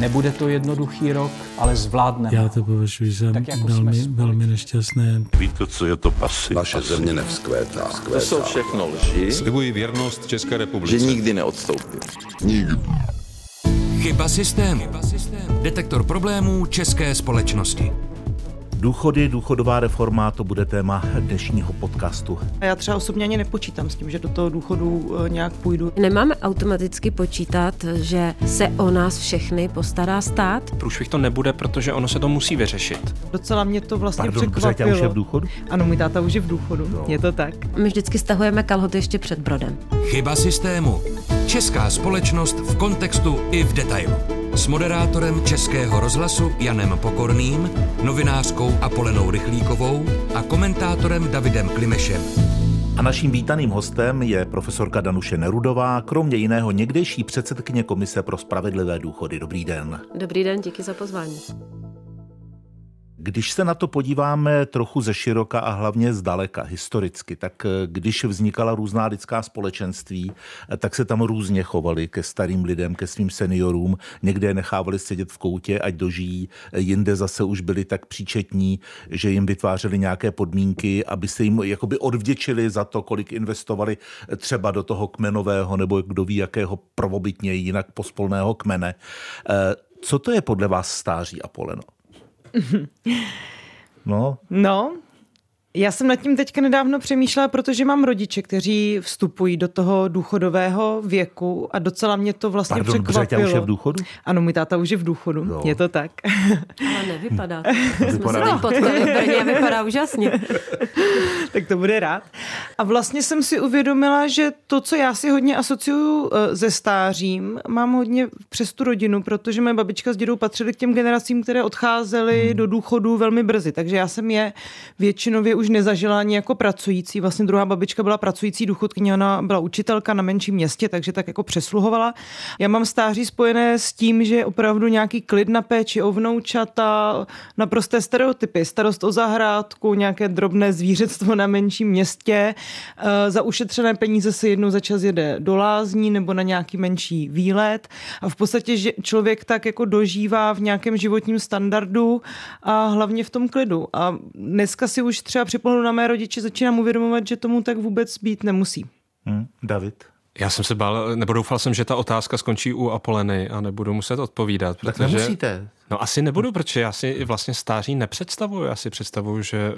Nebude to jednoduchý rok, ale zvládneme. Já to považuji za velmi nešťastné. Víte, co je to pasy? Naše země nevzkvétá. To jsou všechno lži. Slibuji věrnost České republice. Že nikdy neodstoupím. Nikdy. Chyba systému. Detektor problémů české společnosti. Důchody, důchodová reforma, to bude téma dnešního podcastu. Já třeba osobně ani nepočítám s tím, že do toho důchodu nějak půjdu. Nemáme automaticky počítat, že se o nás všechny postará stát. Průšvih to nebude, protože ono se to musí vyřešit. Docela mě to vlastně překvapilo. Táta už je v důchodu? Ano, můj táta už je v důchodu, no. Je to tak. My vždycky stahujeme kalhoty ještě před brodem. Chyba systému. Česká společnost v kontextu i v detailu. S moderátorem Českého rozhlasu Janem Pokorným, novinářkou Apolenou Rychlíkovou a komentátorem Davidem Klimešem. A naším vítaným hostem je profesorka Danuše Nerudová, kromě jiného někdejší předsedkyně Komise pro spravedlivé důchody. Dobrý den. Dobrý den, díky za pozvání. Když se na to podíváme trochu ze široka a hlavně zdaleka historicky, tak když vznikala různá lidská společenství, tak se tam různě chovali ke starým lidem, ke svým seniorům. Někde je nechávali sedět v koutě, ať dožijí, jinde zase už byli tak příčetní, že jim vytvářeli nějaké podmínky, aby se jim jakoby odvděčili za to, kolik investovali třeba do toho kmenového nebo kdo ví jakého prvobytně jinak pospolného kmene. Co to je podle vás stáří, Apoleno? No, já jsem nad tím teďka nedávno přemýšlela, protože mám rodiče, kteří vstupují do toho důchodového věku a docela mě to vlastně překvapilo. Pardon, už je v důchodu? Ano, můj táta už je v důchodu, no. Je to tak. Ale nevypadá. Jsme se tím potkali v Brně, vypadá úžasně. Tak to bude rád. A vlastně jsem si uvědomila, že to, co já si hodně asociuju se stářím, mám hodně přes tu rodinu, protože moje babička s dědou patřili k těm generacím, které odcházely do důchodu velmi brzy, takže já jsem je většinově už nezažila ani jako pracující. Vlastně druhá babička byla pracující důchodkyně, ona byla učitelka na menším městě, takže tak jako přesluhovala. Já mám stáří spojené s tím, že opravdu nějaký klid na péči o vnoučata, naprosté stereotypy, starost o zahrádku, nějaké drobné zvířectvo na menším městě. Za ušetřené peníze se jednou za čas jede do lázní nebo na nějaký menší výlet a v podstatě že člověk tak jako dožívá v nějakém životním standardu a hlavně v tom klidu. A dneska si už třeba při pohledu na mé rodiče začínám uvědomovat, že tomu tak vůbec být nemusí. David? Já jsem se bál, nebo doufal jsem, že ta otázka skončí u Apoleny a nebudu muset odpovídat. Tak protože... nemusíte. No asi nebudu, protože já si vlastně stáří nepředstavuju. Já si představuju, že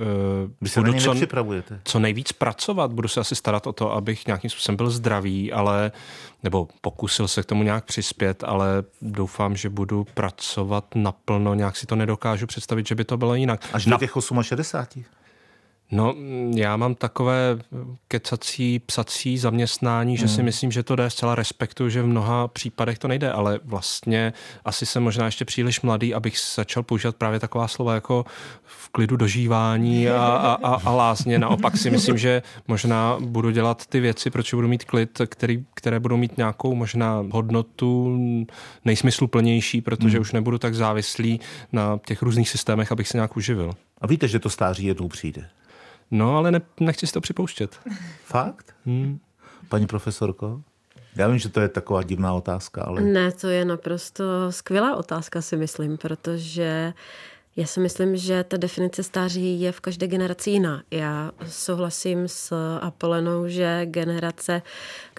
budu co nejvíc pracovat. Budu se asi starat o to, abych nějakým způsobem byl zdravý, ale nebo pokusil se k tomu nějak přispět, ale doufám, že budu pracovat naplno. Nějak si to nedokážu představit, že by to bylo jinak. Až do těch 68. No, já mám takové kecací, psací zaměstnání, že si myslím, že to jde, zcela respektuju, že v mnoha případech to nejde, ale vlastně asi jsem možná ještě příliš mladý, abych začal používat právě taková slova jako v klidu dožívání a lázně. Naopak si myslím, že možná budu dělat ty věci, proč budu mít klid, které budou mít nějakou možná hodnotu nejsmysluplnější, protože už nebudu tak závislý na těch různých systémech, abych se nějak uživil. A víte, že to stáří jednou přijde? No, ale nechci si to připouštět. Fakt? Paní profesorko? Já vím, že to je taková divná otázka, ale... Ne, to je naprosto skvělá otázka, si myslím, protože já si myslím, že ta definice stáří je v každé generaci jiná. Já souhlasím s Apolenou, že generace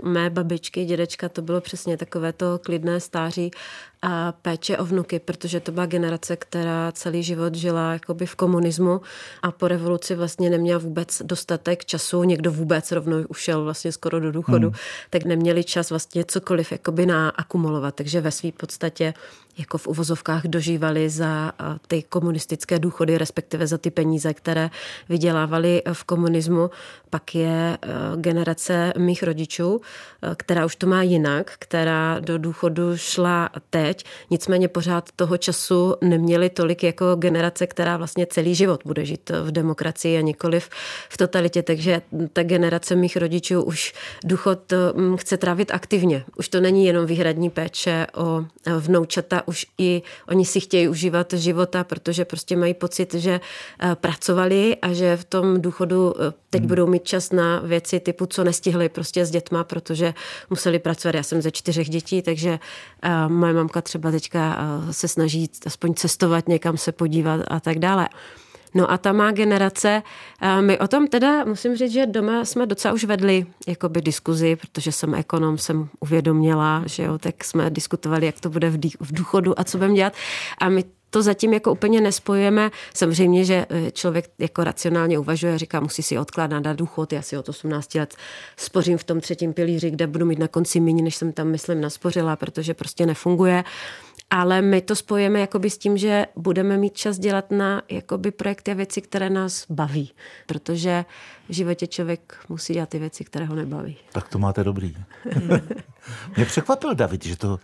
mé babičky, dědečka, to bylo přesně takové to klidné stáří a péče o vnuky, protože to byla generace, která celý život žila jakoby v komunismu a po revoluci vlastně neměla vůbec dostatek času, někdo vůbec rovnou ušel vlastně skoro do důchodu, tak neměli čas vlastně cokoliv jakoby naakumulovat, takže ve své podstatě jako v uvozovkách dožívali za ty komunistické důchody, respektive za ty peníze, které vydělávali v komunismu. Pak je generace mých rodičů, která už to má jinak, která do důchodu šla teď, nicméně pořád toho času neměli tolik jako generace, která vlastně celý život bude žít v demokracii a nikoliv v totalitě, takže ta generace mých rodičů už důchod chce trávit aktivně. Už to není jenom výhradní péče o vnoučata, už i oni si chtějí užívat života, protože prostě mají pocit, že pracovali a že v tom důchodu teď budou mít čas na věci typu, co nestihli prostě s dětma, protože museli pracovat. Já jsem ze 4 dětí, takže moje mamka třeba teďka se snaží aspoň cestovat, někam se podívat a tak dále. No a ta má generace, my o tom teda musím říct, že doma jsme docela už vedli jakoby diskuzi, protože jsem ekonom, jsem uvědoměla, že jo, tak jsme diskutovali, jak to bude v důchodu a co budeme dělat. A my to zatím jako úplně nespojujeme. Samozřejmě, že člověk jako racionálně uvažuje, říká, musí si odkládat na důchod, já si od 18 let spořím v tom třetím pilíři, kde budu mít na konci méně, než jsem tam, myslím, naspořila, protože prostě nefunguje. Ale my to spojujeme jakoby s tím, že budeme mít čas dělat na jakoby projekty a věci, které nás baví. Protože v životě člověk musí dělat ty věci, které ho nebaví. Tak to máte dobrý. Mě překvapil David, že to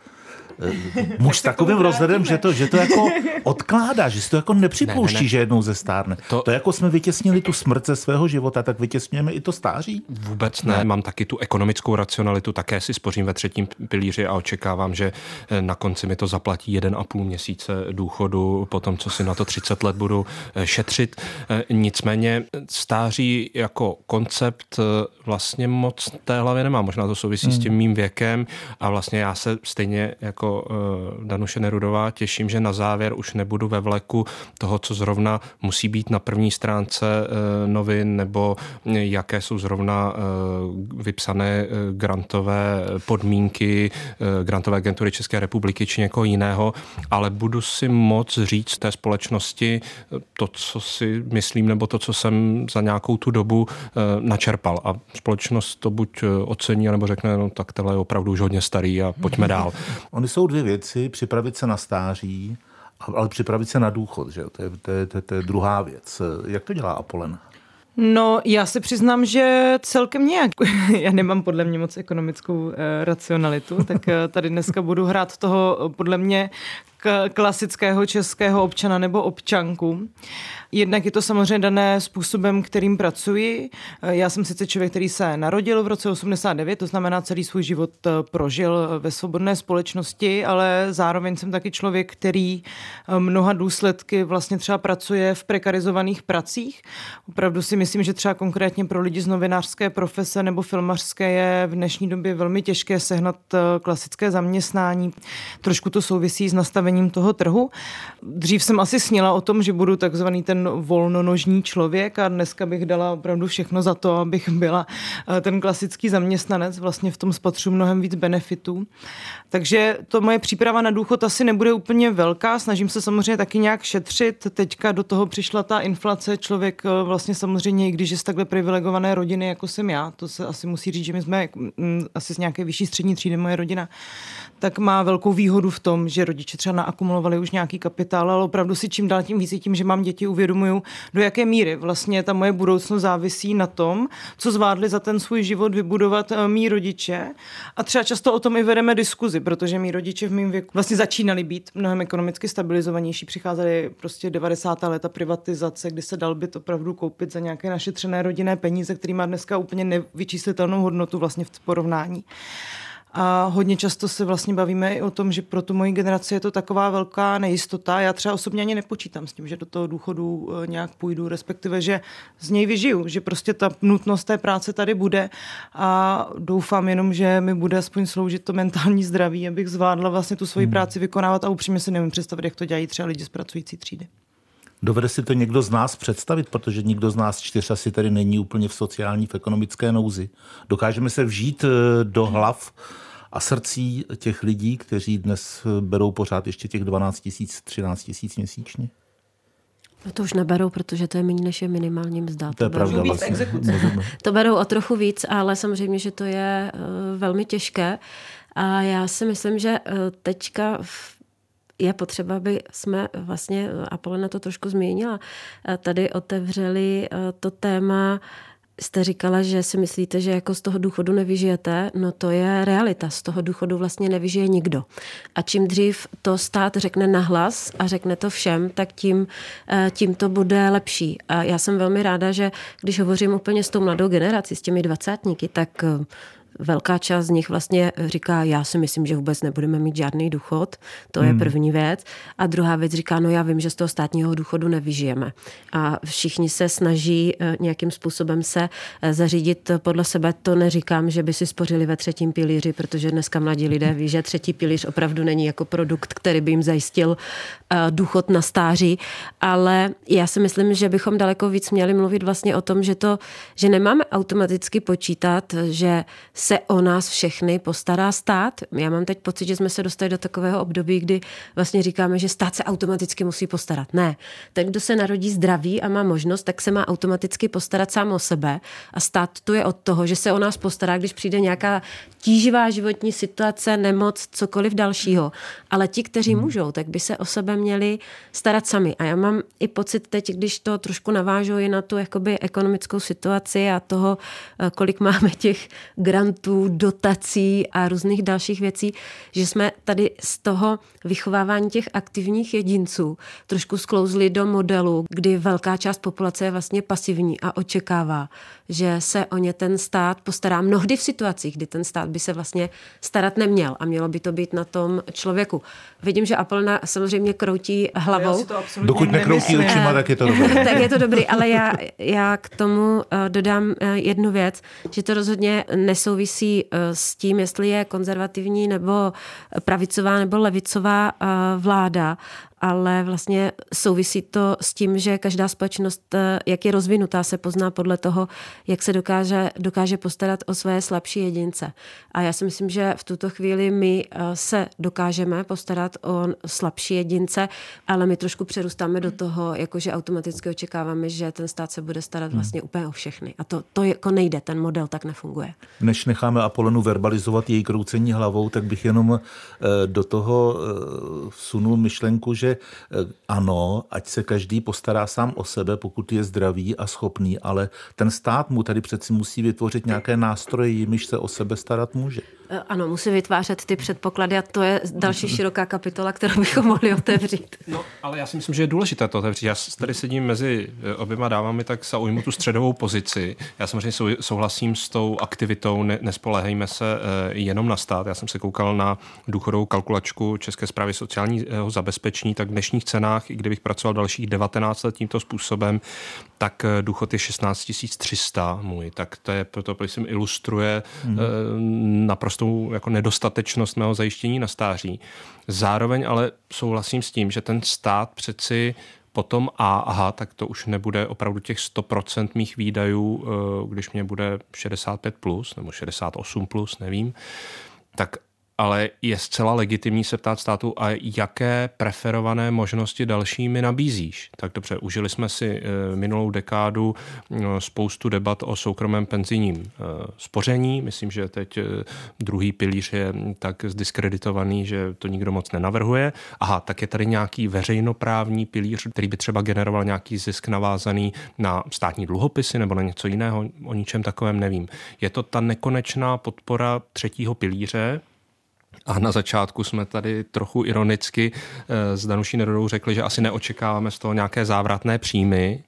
muž s takovým rozhledem, že to jako odkládá, že si to jako nepřipouští, ne. Že jednou zestárne. To jako jsme vytěsnili tu smrt ze svého života, tak vytěsňujeme i to stáří? Vůbec ne. Mám taky tu ekonomickou racionalitu, také si spořím ve třetím pilíři a očekávám, že na konci mi to zaplatí 1,5 měsíce důchodu po tom, co si na to 30 let budu šetřit. Nicméně stáří jako koncept vlastně moc té hlavě nemám. Možná to souvisí s tím mým věkem a vlastně já se stejně jako Danuše Nerudová těším, že na závěr už nebudu ve vleku toho, co zrovna musí být na první stránce novin, nebo jaké jsou zrovna vypsané grantové podmínky Grantové agentury České republiky či někoho jiného, ale budu si moc říct té společnosti to, co si myslím, nebo to, co jsem za nějakou tu dobu načerpal. A společnost to buď ocení, nebo řekne, no tak tohle je opravdu už hodně starý a pojďme dál. Oni jsou dvě věci, připravit se na stáří, ale připravit se na důchod, že? To je druhá věc. Jak to dělá Apollena? No, já se přiznám, že celkem nějak. Já nemám podle mě moc ekonomickou racionalitu, tak tady dneska budu hrát toho podle mě klasického českého občana nebo občanku. Jednak je to samozřejmě dané způsobem, kterým pracuji. Já jsem sice člověk, který se narodil v roce 89, to znamená celý svůj život prožil ve svobodné společnosti, ale zároveň jsem taky člověk, který mnoha důsledky vlastně třeba pracuje v prekarizovaných pracích. Opravdu si myslím, že třeba konkrétně pro lidi z novinářské profese nebo filmařské je v dnešní době velmi těžké sehnat klasické zaměstnání. Trošku to souvisí s nastavením toho trhu. Dřív jsem asi snila o tom, že budu takzvaný ten volnonožní člověk a dneska bych dala opravdu všechno za to, abych byla ten klasický zaměstnanec. Vlastně v tom spatřu mnohem víc benefitů. Takže to moje příprava na důchod asi nebude úplně velká. Snažím se samozřejmě taky nějak šetřit. Teďka do toho přišla ta inflace. Člověk vlastně samozřejmě, i když je z takhle privilegované rodiny, jako jsem já, to se asi musí říct, že my jsme asi z nějaké vyšší střední třídy, moje rodina, tak má velkou výhodu v tom, že rodiče třeba naakumulovali už nějaký kapitál, ale opravdu si čím dál tím víc, tím, že mám děti, uvědomuju, do jaké míry vlastně ta moje budoucnost závisí na tom, co zvládli za ten svůj život vybudovat mí rodiče. A třeba často o tom i vedeme diskuzi, protože mí rodiče v mém věku vlastně začínali být mnohem ekonomicky stabilizovanější. Přicházely prostě 90. léta privatizace, kdy se dal byt opravdu koupit za nějaké našetřené rodinné peníze, který má dneska úplně nevyčíslitelnou hodnotu vlastně v porovnání. A hodně často se vlastně bavíme i o tom, že pro tu moji generaci je to taková velká nejistota. Já třeba osobně ani nepočítám s tím, že do toho důchodu nějak půjdu, respektive, že z něj vyžiju, že prostě ta nutnost té práce tady bude a doufám jenom, že mi bude aspoň sloužit to mentální zdraví, abych zvládla vlastně tu svoji práci vykonávat a upřímně si nevím představit, jak to dělají třeba lidi z pracující třídy. Dovede si to někdo z nás představit, protože nikdo z nás čtyř asi tady není úplně v sociální, v ekonomické nouzi. Dokážeme se vžít do hlav a srdcí těch lidí, kteří dnes berou pořád ještě těch 12 tisíc, 13 tisíc měsíčně? No to už neberou, protože to je méně, než je minimální mzda. To je pravda, vlastně. To berou o trochu víc, ale samozřejmě, že to je velmi těžké. A já si myslím, že teďka je potřeba, aby jsme vlastně, Apollena to trošku změnila, tady otevřeli to téma, jste říkala, že si myslíte, že jako z toho důchodu nevyžijete, no to je realita, z toho důchodu vlastně nevyžije nikdo. A čím dřív to stát řekne nahlas a řekne to všem, tak tím to bude lepší. A já jsem velmi ráda, že když hovořím úplně s tou mladou generací, s těmi 20níky, tak velká část z nich vlastně říká, já si myslím, že vůbec nebudeme mít žádný důchod, to je první věc. A druhá věc říká, no já vím, že z toho státního důchodu nevyžijeme. A všichni se snaží nějakým způsobem se zařídit podle sebe. To neříkám, že by si spořili ve třetím pilíři, protože dneska mladí lidé ví, že třetí pilíř opravdu není jako produkt, který by jim zajistil důchod na stáří. Ale já si myslím, že bychom daleko víc měli mluvit vlastně o tom, že nemáme automaticky počítat, že se o nás všechny postará stát. Já mám teď pocit, že jsme se dostali do takového období, kdy vlastně říkáme, že stát se automaticky musí postarat. Ne. Ten, kdo se narodí zdravý a má možnost, tak se má automaticky postarat sám o sebe a stát tu je od toho, že se o nás postará, když přijde nějaká tíživá životní situace, nemoc, cokoliv dalšího. Ale ti, kteří můžou, tak by se o sebe měli starat sami. A já mám i pocit teď, když to trošku navážu i na tu jakoby ekonomickou situaci a toho, kolik máme těch grantů, dotací a různých dalších věcí, že jsme tady z toho vychovávání těch aktivních jedinců trošku sklouzli do modelu, kdy velká část populace je vlastně pasivní a očekává, že se o ně ten stát postará mnohdy v situacích, kdy ten stát by se vlastně starat neměl a mělo by to být na tom člověku. Vidím, že Apolna samozřejmě kroutí hlavou. Dokud nekroutí očima, tak je to dobrý. Tak je to dobrý, ale já k tomu dodám jednu věc, že to rozhodně nesouvisí s tím, jestli je konzervativní nebo pravicová nebo levicová vláda, ale vlastně souvisí to s tím, že každá společnost, jak je rozvinutá, se pozná podle toho, jak se dokáže postarat o své slabší jedince. A já si myslím, že v tuto chvíli my se dokážeme postarat o slabší jedince, ale my trošku přerůstáme do toho, jakože automaticky očekáváme, že ten stát se bude starat vlastně úplně o všechny. A to jako nejde, ten model tak nefunguje. Než necháme Apolonu verbalizovat její kroucení hlavou, tak bych jenom do toho vsunul myšlenku, že ano, ať se každý postará sám o sebe, pokud je zdravý a schopný, ale ten stát mu tady přeci musí vytvořit nějaké nástroje, jimiž se o sebe starat může. Ano, musí vytvářet ty předpoklady a to je další široká kapitola, kterou bychom mohli otevřít. No, ale já si myslím, že je důležité to otevřít. Já tady sedím mezi oběma dávami, tak se ujmu tu středovou pozici. Já samozřejmě souhlasím s tou aktivitou, nespoléhejme se jenom na stát. Já jsem se koukal na důchodovou kalkulačku České správy sociálního zabezpečení, tak v dnešních cenách, i kdybych pracoval dalších 19 let tímto způsobem, tak důchod je 16 300 můj. Tak to je proto, proč se mi ilustruje naprosto jako nedostatečnost mého zajištění na stáří. Zároveň ale souhlasím s tím, že ten stát přeci potom tak to už nebude opravdu těch 100% mých výdajů, když mě bude 65 plus nebo 68 plus, nevím, tak ale je zcela legitimní se ptát státu, a jaké preferované možnosti další mi nabízíš. Tak dobře, užili jsme si minulou dekádu spoustu debat o soukromém penzijním spoření. Myslím, že teď druhý pilíř je tak zdiskreditovaný, že to nikdo moc nenavrhuje. Tak je tady nějaký veřejnoprávní pilíř, který by třeba generoval nějaký zisk navázaný na státní dluhopisy nebo na něco jiného, o ničem takovém nevím. Je to ta nekonečná podpora třetího pilíře, a na začátku jsme tady trochu ironicky s Danuší Nerudovou řekli, že asi neočekáváme z toho nějaké závratné příjmy.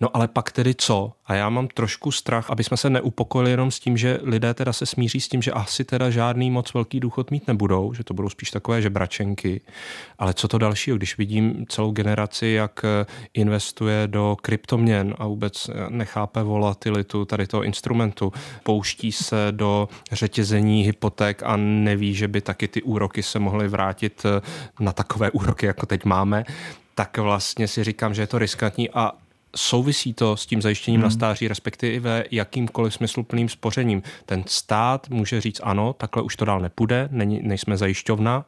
No ale pak tedy co? A já mám trošku strach, aby jsme se neupokojili jenom s tím, že lidé teda se smíří s tím, že asi teda žádný moc velký důchod mít nebudou, že to budou spíš takové žebračenky. Ale co to dalšího, když vidím celou generaci, jak investuje do kryptoměn a vůbec nechápe volatilitu tady toho instrumentu, pouští se do řetězení hypoték a neví, že by taky ty úroky se mohly vrátit na takové úroky, jako teď máme, tak vlastně si říkám, že je to riskantní a souvisí to s tím zajištěním na stáří, respektive jakýmkoliv smysluplným spořením. Ten stát může říct ano, takhle už to dál nepůjde, nejsme zajišťovna,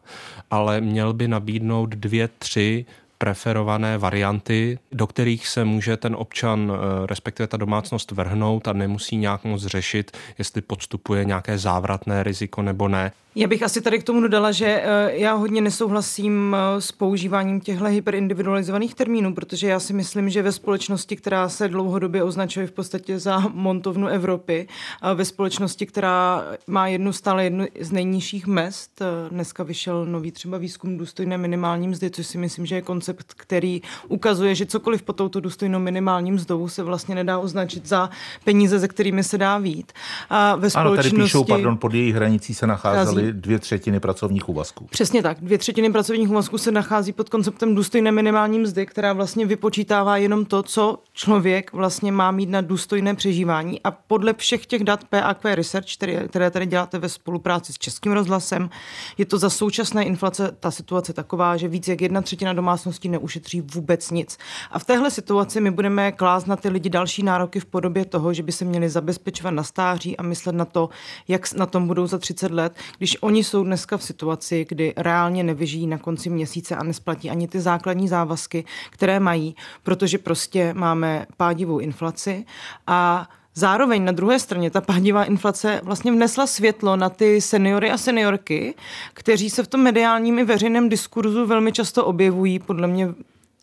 ale měl by nabídnout 2, 3 preferované varianty, do kterých se může ten občan, respektive ta domácnost, vrhnout a nemusí nějak moc řešit, jestli podstupuje nějaké závratné riziko nebo ne. Já bych asi tady k tomu dodala, že já hodně nesouhlasím s používáním těchto hyperindividualizovaných termínů, protože já si myslím, že ve společnosti, která se dlouhodobě označuje v podstatě za montovnu Evropy, ve společnosti, která má stále jednu z nejnižších mezd, dneska vyšel nový třeba výzkum důstojné minimální mzdy, což si myslím, že je koncept, který ukazuje, že cokoliv pod touto důstojnou minimální mzdou se vlastně nedá označit za peníze, ze kterými se dá vyjít. A ve společnosti... Ano, tady píšou, pardon, pod jejich hranicí se nacházely 2/3 pracovních úvazků. Přesně tak. 2/3 pracovních úvazků se nachází pod konceptem důstojné minimální mzdy, která vlastně vypočítává jenom to, co člověk vlastně má mít na důstojné přežívání. A podle všech těch dat PAQ Research, které tady děláte ve spolupráci s Českým rozhlasem, je to za současné inflace ta situace taková, že víc jak 1/3 domácností neušetří vůbec nic. A v téhle situaci my budeme klást na ty lidi další nároky v podobě toho, že by se měli zabezpečovat na stáří a myslet na to, jak na tom budou za 30 let, když oni jsou dneska v situaci, kdy reálně nevyžijí na konci měsíce a nesplatí ani ty základní závazky, které mají, protože prostě máme pádivou inflaci. A zároveň na druhé straně ta pádivá inflace vlastně vnesla světlo na ty seniory a seniorky, kteří se v tom mediálním i veřejném diskurzu velmi často objevují, podle mě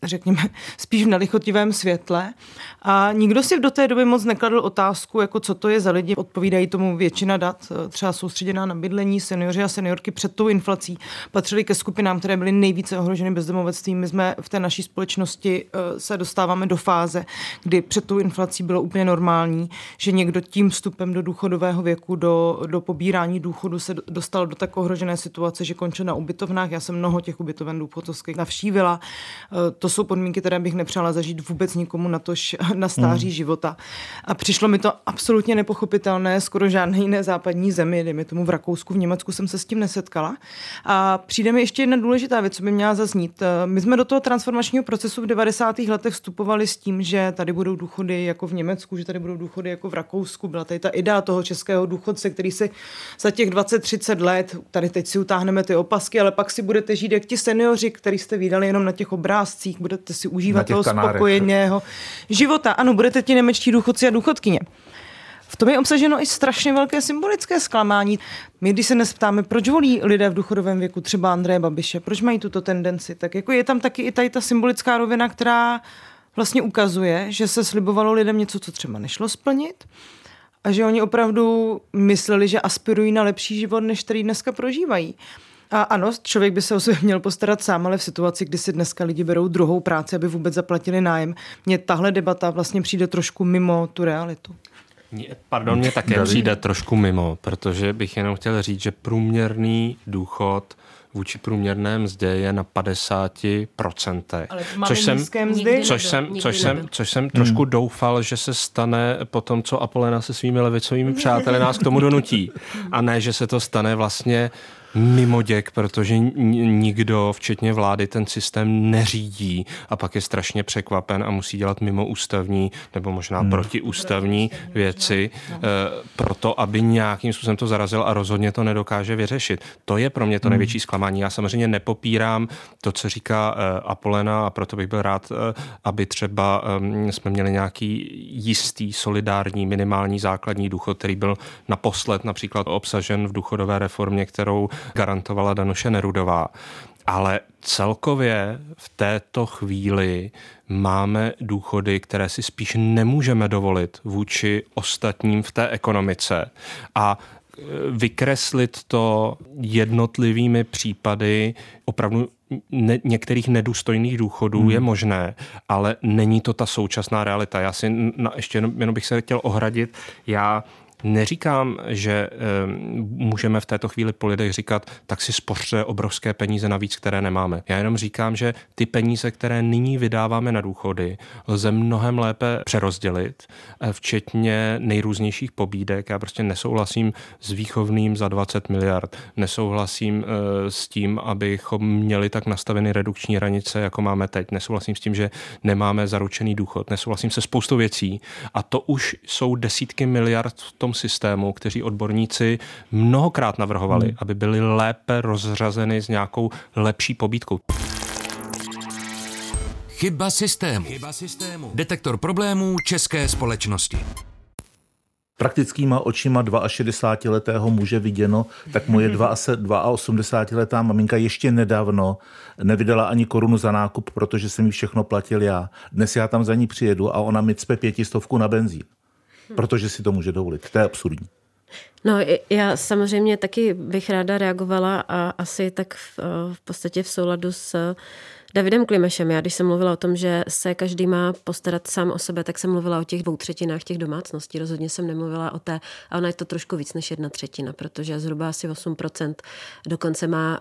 řekněme, spíš v nelichotivém světle. A nikdo si do té doby moc nekladl otázku, jako co to je za lidi. Odpovídají tomu většina dat, třeba soustředěná na bydlení. Seniori a seniorky před tou inflací patřili ke skupinám, které byly nejvíce ohroženy bezdomovectvím. My jsme v té naší společnosti se dostáváme do fáze, kdy před tou inflací bylo úplně normální, že někdo tím vstupem do důchodového věku, do pobírání důchodu se dostal do tak ohrožené situace, že končil na ubytovnách. Já jsem mnoho těch ubytoven důchodcovských navštívila. To jsou podmínky, které bych nepřála zažít vůbec nikomu, natož na stáří života. A přišlo mi to absolutně nepochopitelné, skoro žádné jiné západní zemi, dejme tomu v Rakousku, v Německu jsem se s tím nesetkala. A přijde mi ještě jedna důležitá věc, co by měla zaznít. My jsme do toho transformačního procesu v 90. letech vstupovali s tím, že tady budou důchody jako v Německu, že tady budou důchody jako v Rakousku. Byla tady ta idea toho českého důchodce, který si za těch 20-30 let, tady teď si utáhneme ty opasky, ale pak si budete žít jak ti senioři, který jste vydali jenom na těch obrázcích. Budete si užívat toho spokojeného života. Ano, budete ti němečtí důchodci a důchodkyně. V tom je obsaženo i strašně velké symbolické zklamání. My, když se nesptáme, proč volí lidé v důchodovém věku třeba Andreje Babiše, proč mají tuto tendenci, tak jako je tam taky i tady ta symbolická rovina, která vlastně ukazuje, že se slibovalo lidem něco, co třeba nešlo splnit a že oni opravdu mysleli, že aspirují na lepší život, než který dneska prožívají. A ano, člověk by se o sebe měl postarat sám, ale v situaci, kdy si dneska lidi berou druhou práci, aby vůbec zaplatili nájem, mně tahle debata vlastně přijde trošku mimo tu realitu. Pardon, mně také přijde trošku mimo, protože bych jenom chtěl říct, že průměrný důchod vůči průměrné mzdě je na 50%. Ale což jsem, mzdy? Což jsem trošku doufal, že se stane po tom, co Apolena se svými levicovými přáteli nás k tomu donutí. A ne, že se to stane vlastně mimo děk, protože nikdo, včetně vlády, ten systém neřídí a pak je strašně překvapen a musí dělat mimoústavní nebo možná protiústavní věci proto, aby nějakým způsobem to zarazil a rozhodně to nedokáže vyřešit. To je pro mě to největší zklamání. Já samozřejmě nepopírám to, co říká Apolena a proto bych byl rád, aby třeba jsme měli nějaký jistý, solidární, minimální základní důchod, který byl naposled například obsažen v důchodové reformě, kterou garantovala Danuše Nerudová. Ale celkově v této chvíli máme důchody, které si spíš nemůžeme dovolit vůči ostatním v té ekonomice. A vykreslit to jednotlivými případy opravdu některých nedůstojných důchodů je možné, ale není to ta současná realita. Já si ještě jenom bych se chtěl ohradit. Já neříkám, že můžeme v této chvíli po lidech říkat, tak si spořte obrovské peníze navíc, které nemáme. Já jenom říkám, že ty peníze, které nyní vydáváme na důchody, lze mnohem lépe přerozdělit, včetně nejrůznějších pobídek. Já prostě nesouhlasím s výchovným za 20 miliard. Nesouhlasím s tím, abychom měli tak nastaveny redukční hranice, jako máme teď. Nesouhlasím s tím, že nemáme zaručený důchod. Nesouhlasím se spoustou věcí. A to už jsou desítky miliard v tom systému, kteří odborníci mnohokrát navrhovali, aby byly lépe rozřazeny s nějakou lepší pobídkou. Chyba systému. Detektor problémů české společnosti. praktickýma očima 62-letého muže viděno, tak moje 82-letá maminka ještě nedávno nevydala ani korunu za nákup, protože jsem jí všechno platil já. Dnes já tam za ní přijedu a ona mi cpe 500 na benzín, protože si to může dovolit. To je absurdní. No, já samozřejmě taky bych ráda reagovala a asi tak v podstatě v souladu s Davidem Klimešem. Já když jsem mluvila o tom, že se každý má postarat sám o sebe, tak jsem mluvila o těch 2/3 těch domácností. Rozhodně jsem nemluvila o té, a ona je to trošku víc než 1/3, protože zhruba asi 8% dokonce má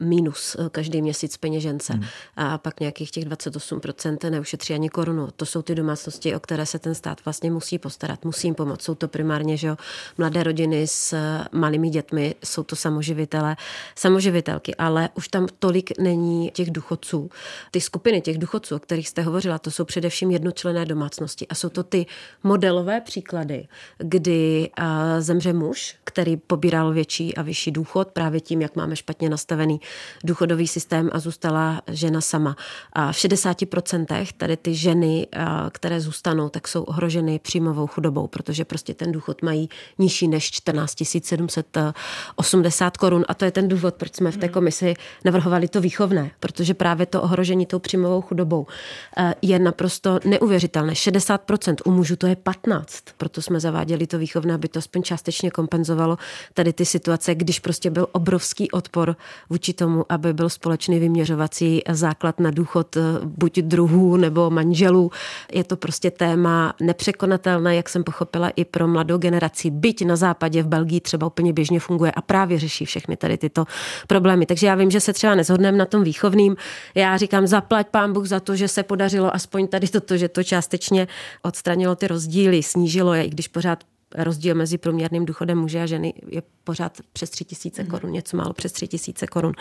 minus každý měsíc peněžence. A pak nějakých těch 28% neušetří ani korunu. To jsou ty domácnosti, o které se ten stát vlastně musí postarat, musí jim pomoct. Jsou to primárně, že jo, mladé rodiny s malými dětmi, jsou to samoživitelé, samoživitelky, ale už tam tolik není těch důchodců. Ty skupiny těch důchodců, o kterých jste hovořila, to jsou především jednočlenné domácnosti a jsou to ty modelové příklady, kdy zemře muž, který pobíral větší a vyšší důchod právě tím, jak máme špatně nastavený důchodový systém, a zůstala žena sama. A v 60% tady ty ženy, které zůstanou, tak jsou ohroženy příjmovou chudobou, protože prostě ten důchod mají nižší než 14 780 korun a to je ten důvod, proč jsme v té komisi navrhovali to výchovné, protože právě to ohrožení tou příjmovou chudobou je naprosto neuvěřitelné. 60%, u mužů to je 15%, proto jsme zaváděli to výchovné, aby to aspoň částečně kompenzovalo tady ty situace, když prostě byl obrovský odpor vůči tomu, aby byl společný vyměřovací základ na důchod buď druhů nebo manželů. Je to prostě téma nepřekonatelné, jak jsem pochopila, i pro mladou generaci. Byť na západě v Belgii třeba úplně běžně funguje a právě řeší všechny tady tyto problémy. Takže já vím, že se třeba neshodneme na tom výchovným. Já říkám, zaplať pán Bůh za to, že se podařilo aspoň tady toto, že to částečně odstranilo ty rozdíly, snížilo je, i když pořád rozdíl mezi průměrným důchodem muže a ženy je pořád přes 3 000 korun, něco málo přes 3 000 korun.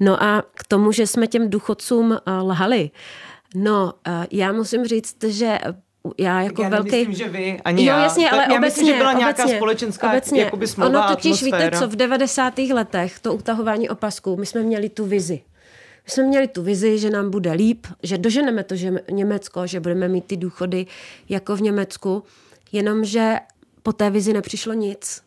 No a k tomu, že jsme těm důchodcům lhali, no já musím říct, že já jako já velký. Myslím, že vy, ani jo, jasně, já. Ale já obecně, myslím, že byla nějaká společenská jakoby smlouva, atmosféra. Ono totiž víte, co v 90. letech to utahování opasků, my jsme měli tu vizi. My jsme měli tu vizi, že nám bude líp, že doženeme to, že Německo, že budeme mít ty důchody jako v Německu, jenomže po té vizi nepřišlo nic.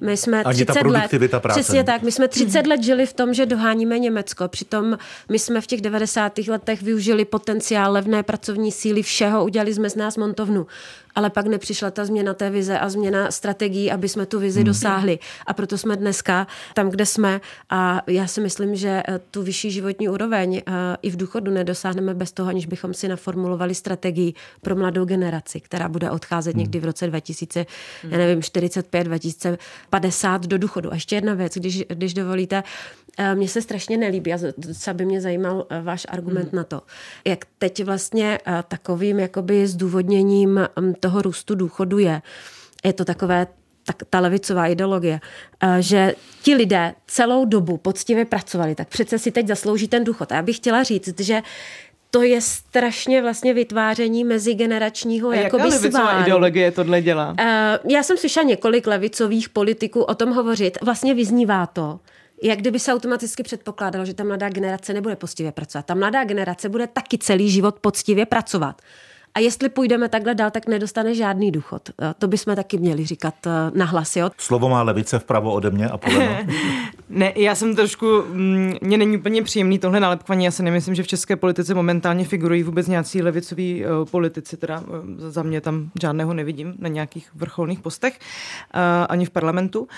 My jsme 30 let, přesně tak, my jsme 30 let žili v tom, že doháníme Německo. Přitom my jsme v těch 90. letech využili potenciál levné pracovní síly, všeho, udělali jsme z nás montovnu. Ale pak nepřišla ta změna té vize a změna strategií, aby jsme tu vizi dosáhli. A proto jsme dneska tam, kde jsme. A já si myslím, že tu vyšší životní úroveň i v důchodu nedosáhneme bez toho, aniž bychom si naformulovali strategii pro mladou generaci, která bude odcházet někdy v roce 2045, 2050 do důchodu. A ještě jedna věc, když dovolíte, mně se strašně nelíbí a docela by mě zajímal váš argument na to, jak teď vlastně takovým jakoby zdůvodněním toho růstu důchodu je to takové, ta levicová ideologie, že ti lidé celou dobu poctivě pracovali, tak přece si teď zaslouží ten důchod. A já bych chtěla říct, že to je strašně vlastně vytváření mezigeneračního jakoby svání. A jaká levicová ideologie tohle dělá? Já jsem slyšela několik levicových politiků o tom hovořit. Vlastně vyznívá to, jak kdyby se automaticky předpokládalo, že ta mladá generace nebude poctivě pracovat. Ta mladá generace bude taky celý život poctivě pracovat. A jestli půjdeme takhle dál, tak nedostane žádný důchod. To bychom taky měli říkat nahlas, jo? Slovo má levice vpravo ode mě a poleno. Ne, já jsem trošku, mně není úplně příjemný tohle nálepkování. Já si nemyslím, že v české politice momentálně figurují vůbec nějací levicoví politici, teda za mě tam žádného nevidím na nějakých vrcholných postech, ani v parlamentu.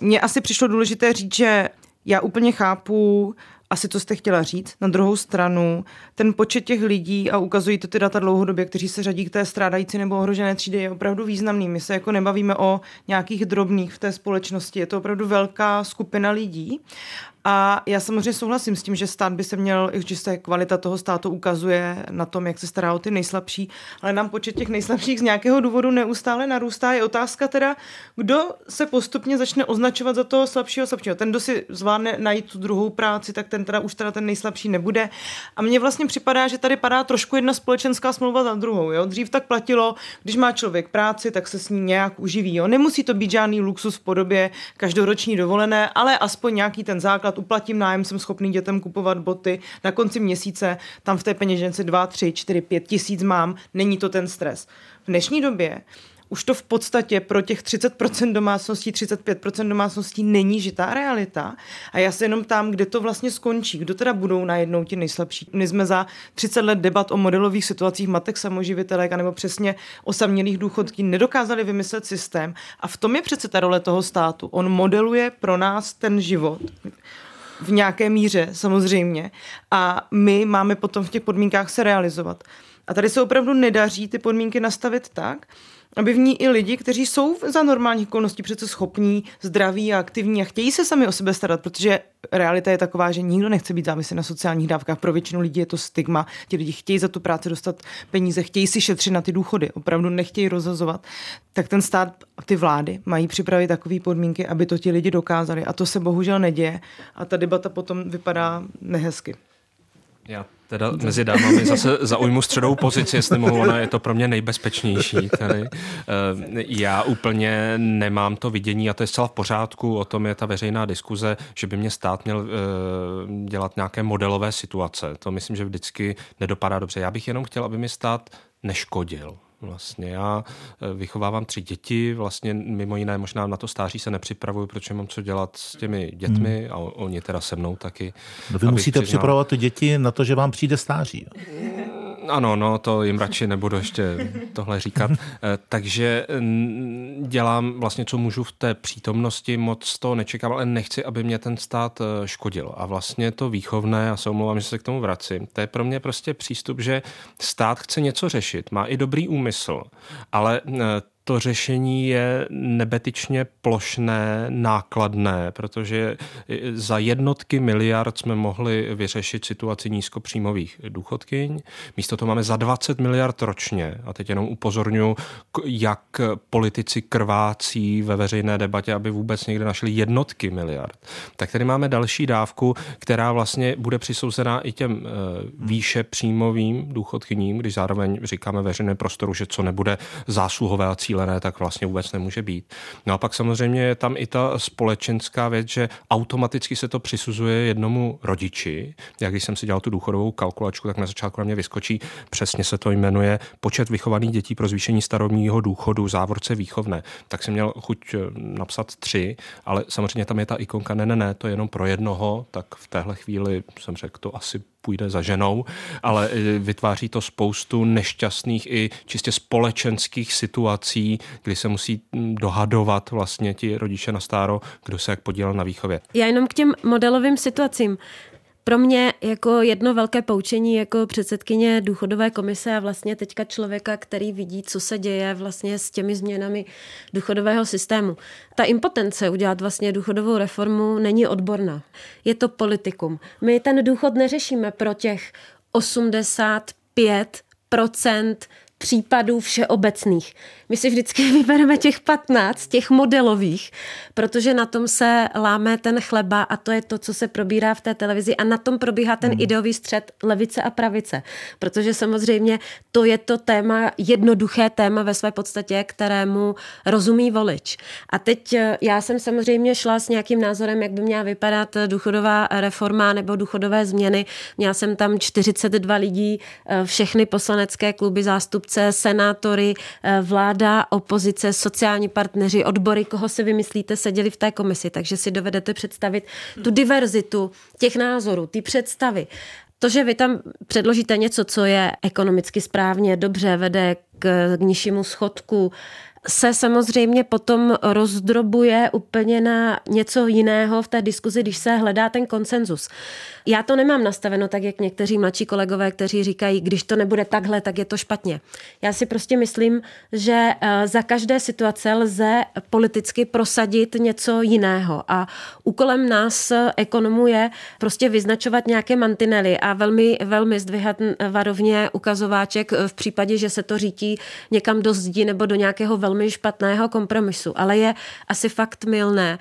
Mně asi přišlo důležité říct, že já úplně chápu asi, co jste chtěla říct. Na druhou stranu, ten počet těch lidí, a ukazují to ty data dlouhodobě, kteří se řadí k té strádající nebo ohrožené třídě, je opravdu významný. My se jako nebavíme o nějakých drobných v té společnosti. Je to opravdu velká skupina lidí. A já samozřejmě souhlasím s tím, že stát by se měl, že se kvalita toho státu ukazuje na tom, jak se stará o ty nejslabší, ale nám počet těch nejslabších z nějakého důvodu neustále narůstá. Je otázka teda, kdo se postupně začne označovat za toho slabšího. Ten, kdo si zvládne najít tu druhou práci, tak ten nejslabší nebude. A mně vlastně připadá, že tady padá trošku jedna společenská smlouva za druhou. Jo? Dřív tak platilo, když má člověk práci, tak se s ní nějak uživí. Jo? Nemusí to být žádný luxus v podobě každoroční dovolené, ale aspoň nějaký ten základ. Uplatím nájem, jsem schopný dětem kupovat boty, na konci měsíce tam v té peněžence 2, 3, 4, 5 tisíc mám, není to ten stres. V dnešní době už to v podstatě pro těch 30% domácností, 35% domácností není žitá realita. A já se jenom ptám, kde to vlastně skončí. Kdo teda budou najednou ti nejslabší? My jsme za 30 let debat o modelových situacích matek samoživitelek anebo přesně osamělých důchodků nedokázali vymyslet systém. A v tom je přece ta role toho státu. On modeluje pro nás ten život. V nějaké míře samozřejmě. A my máme potom v těch podmínkách se realizovat. A tady se opravdu nedaří ty podmínky nastavit tak, aby v ní i lidi, kteří jsou za normálních okolností přece schopní, zdraví a aktivní a chtějí se sami o sebe starat, protože realita je taková, že nikdo nechce být závislý na sociálních dávkách. Pro většinu lidí je to stigma. Ti lidi chtějí za tu práci dostat peníze, chtějí si šetřit na ty důchody, opravdu nechtějí rozhazovat. Tak ten stát a ty vlády mají připravit takové podmínky, aby to ti lidi dokázali. A to se bohužel neděje. A ta debata potom vypadá nehezky. Já teda mezi dámami zase zaujmu středovou pozici, jestli mohu, ona je to pro mě nejbezpečnější tady. Já úplně nemám to vidění a to je zcela v pořádku, o tom je ta veřejná diskuze, že by mě stát měl dělat nějaké modelové situace. To myslím, že vždycky nedopadá dobře. Já bych jenom chtěl, aby mi stát neškodil. Vlastně já vychovávám 3 děti, vlastně mimo jiné možná na to stáří se nepřipravuju, protože mám co dělat s těmi dětmi a oni teda se mnou taky. No vy musíte připravovat ty děti na to, že vám přijde stáří. Ano, no, to jim radši nebudu ještě tohle říkat. Takže dělám vlastně, co můžu v té přítomnosti, moc to nečekám, ale nechci, aby mě ten stát škodil. A vlastně to výchovné, já se omlouvám, že se k tomu vracím, to je pro mě prostě přístup, že stát chce něco řešit, má i dobrý úmysl, ale to řešení je nebetyčně plošné, nákladné, protože za jednotky miliard jsme mohli vyřešit situaci nízkopříjmových důchodkyň. Místo toho máme za 20 miliard ročně. A teď jenom upozorňuji, jak politici krvácí ve veřejné debatě, aby vůbec někde našli jednotky miliard. Tak tady máme další dávku, která vlastně bude přisouzená i těm výše příjmovým důchodkyním, když zároveň říkáme veřejné prostoru, že co nebude zásluhové a cílené, tak vlastně vůbec nemůže být. No a pak samozřejmě je tam i ta společenská věc, že automaticky se to přisuzuje jednomu rodiči. Já když jsem si dělal tu důchodovou kalkulačku, tak na začátku na mě vyskočí, přesně se to jmenuje počet vychovaných dětí pro zvýšení starobního důchodu, závorce výchovné. Tak jsem měl chuť napsat 3, ale samozřejmě tam je ta ikonka ne, to je jenom pro jednoho, tak v téhle chvíli jsem řekl, to asi půjde za ženou, ale vytváří to spoustu nešťastných i čistě společenských situací, kdy se musí dohadovat vlastně ti rodiče na stáro, kdo se jak podílel na výchově. Já jenom k těm modelovým situacím. Pro mě jako jedno velké poučení jako předsedkyně důchodové komise a vlastně teďka člověka, který vidí, co se děje vlastně s těmi změnami důchodového systému. Ta impotence udělat vlastně důchodovou reformu není odborná. Je to politikum. My ten důchod neřešíme pro těch 85% případů všeobecných. My si vždycky vybereme těch 15, těch modelových, protože na tom se láme ten chleba a to je to, co se probírá v té televizi a na tom probíhá ten ideový střet levice a pravice, protože samozřejmě to je to téma, jednoduché téma ve své podstatě, kterému rozumí volič. A teď já jsem samozřejmě šla s nějakým názorem, jak by měla vypadat důchodová reforma nebo důchodové změny. Měla jsem tam 42 lidí, všechny poslanecké kluby, zástupce, senátory, vláda, opozice, sociální partneři, odbory, koho si vymyslíte, seděli v té komisi, takže si dovedete představit tu diverzitu těch názorů, ty představy. To, že vy tam předložíte něco, co je ekonomicky správně, dobře, vede k nižšímu schodku, se samozřejmě potom rozdrobuje úplně na něco jiného v té diskuzi, když se hledá ten konsenzus. Já to nemám nastaveno tak, jak někteří mladší kolegové, kteří říkají, když to nebude takhle, tak je to špatně. Já si prostě myslím, že za každé situace lze politicky prosadit něco jiného a úkolem nás ekonomů je prostě vyznačovat nějaké mantinely a velmi, velmi zdvihat varovně ukazováček v případě, že se to řítí někam do zdi nebo do nějakého velmi špatného kompromisu, ale je asi fakt mylné,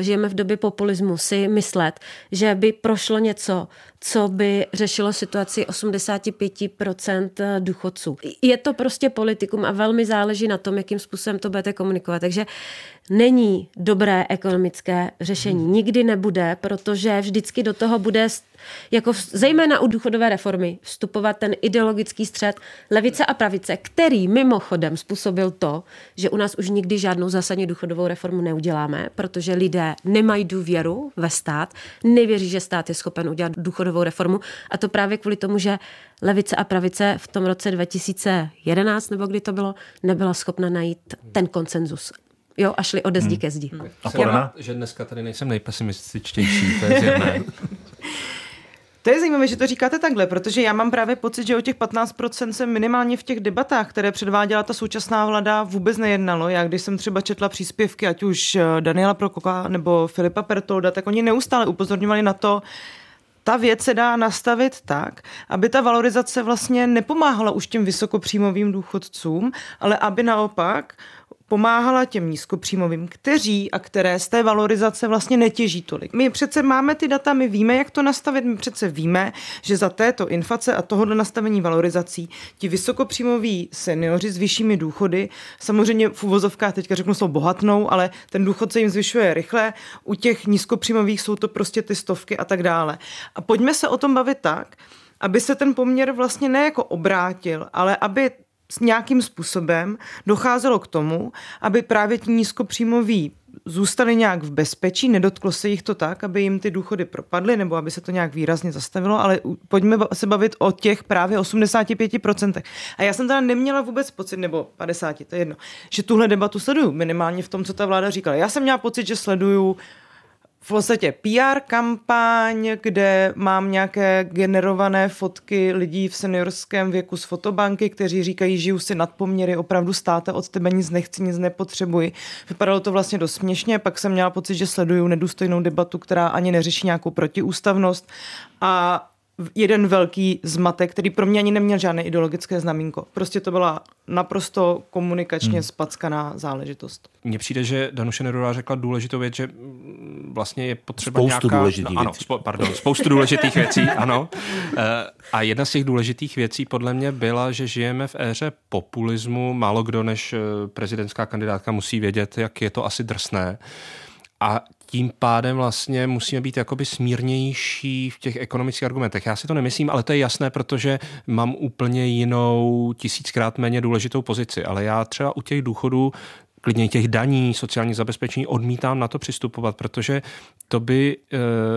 žijeme v době populismu, si myslet, že by prošlo něco, co by řešilo situaci 85% důchodců. Je to prostě politikum a velmi záleží na tom, jakým způsobem to budete komunikovat. Takže není dobré ekonomické řešení. Nikdy nebude, protože vždycky do toho bude, jako zejména u důchodové reformy, vstupovat ten ideologický střed levice a pravice, který mimochodem způsobil to, že u nás už nikdy žádnou zásadní důchodovou reformu neuděláme, protože lidé nemají důvěru ve stát, nevěří, že stát je schopen udělat důchodovou reformu, a to právě kvůli tomu, že levice a pravice v tom roce 2011, nebo kdy to bylo, nebyla schopna najít ten konsenzus. Jo, a šli ode zdi ke zdi. A Polena? Že dneska tady nejsem nejpesimističtější, to je zjevné. To je zajímavé, že to říkáte takhle, protože já mám právě pocit, že o těch 15% se minimálně v těch debatách, které předváděla ta současná vláda, vůbec nejednalo. Já když jsem třeba četla příspěvky, ať už Daniela Prokopa nebo Filipa Pertolda, tak oni neustále upozorňovali na to, ta věc se dá nastavit tak, aby ta valorizace vlastně nepomáhala už těm vysokopříjmovým důchodcům, ale aby naopak pomáhala těm nízkopříjmovým, kteří a které z té valorizace vlastně netěží tolik. My přece máme ty data, my víme, jak to nastavit, my přece víme, že za této inflace a tohoto nastavení valorizací ti vysokopříjmoví seniori s vyššími důchody, samozřejmě v uvozovkách teďka řeknu slovo bohatnou, ale ten důchod se jim zvyšuje rychle, u těch nízkopříjmových jsou to prostě ty stovky a tak dále. A pojďme se o tom bavit tak, aby se ten poměr vlastně ne jako obrátil, ale aby s nějakým způsobem docházelo k tomu, aby právě ti nízkopříjmoví zůstali nějak v bezpečí, nedotklo se jich to tak, aby jim ty důchody propadly nebo aby se to nějak výrazně zastavilo, ale pojďme se bavit o těch právě 85%. A já jsem teda neměla vůbec pocit, nebo 50, to je jedno, že tuhle debatu sleduju minimálně v tom, co ta vláda říkala. Já jsem měla pocit, že sleduju v podstatě PR kampaň, kde mám nějaké generované fotky lidí v seniorském věku z fotobanky, kteří říkají, žiju si nad poměry, opravdu státe, od tebe nic nechci, nic nepotřebuji. Vypadalo to vlastně dost směšně, pak jsem měla pocit, že sleduju nedůstojnou debatu, která ani neřeší nějakou protiústavnost, a jeden velký zmatek, který pro mě ani neměl žádné ideologické znamínko. Prostě to byla naprosto komunikačně spackaná záležitost. Mně přijde, že Danuše Nerudová řekla důležitou věc, že vlastně je potřeba spoustu důležitých věcí, ano. A jedna z těch důležitých věcí podle mě byla, že žijeme v éře populismu. Málo kdo než prezidentská kandidátka musí vědět, jak je to asi drsné. A tím pádem vlastně musíme být jakoby smírnější v těch ekonomických argumentech. Já si to nemyslím, ale to je jasné, protože mám úplně jinou, tisíckrát méně důležitou pozici. Ale já třeba u těch důchodů, klidně těch daní, sociální zabezpečení, odmítám na to přistupovat, protože to by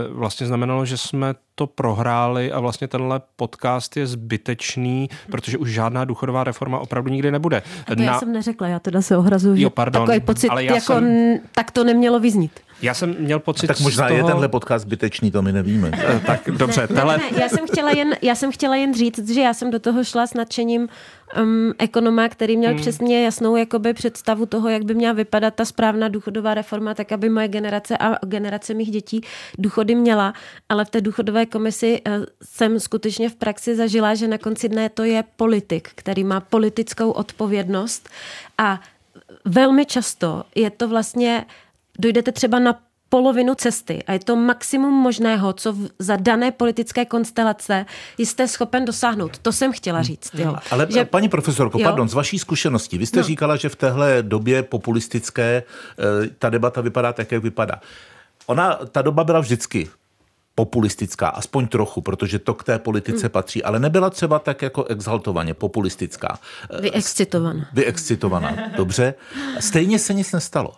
vlastně znamenalo, že jsme to prohráli a vlastně tenhle podcast je zbytečný, protože už žádná důchodová reforma opravdu nikdy nebude. A to já jsem neřekla, já teda se ohrazuji, jo, pardon, takový pocit, tak to nemělo vyznít. Já jsem měl pocit, tak možná je tenhle podcast zbytečný, to my nevíme. Tak dobře. Já jsem chtěla jen říct, že já jsem do toho šla s nadšením ekonoma, který měl přesně jasnou jakoby představu toho, jak by měla vypadat ta správná důchodová reforma, tak aby moje generace a generace mých dětí důchody měla, ale v té důchodové komisi jsem skutečně v praxi zažila, že na konci dne to je politik, který má politickou odpovědnost, a velmi často je to vlastně dojdete třeba na polovinu cesty a je to maximum možného, co za dané politické konstelace jste schopen dosáhnout. To jsem chtěla říct. Jo. Ale že, paní profesorko, pardon, z vaší zkušenosti, vy jste říkala, že v téhle době populistické ta debata vypadá tak, jak vypadá. Ta doba byla vždycky populistická, aspoň trochu, protože to k té politice patří, ale nebyla třeba tak jako exaltovaně populistická. Vyexcitovaná, dobře. Stejně se nic nestalo.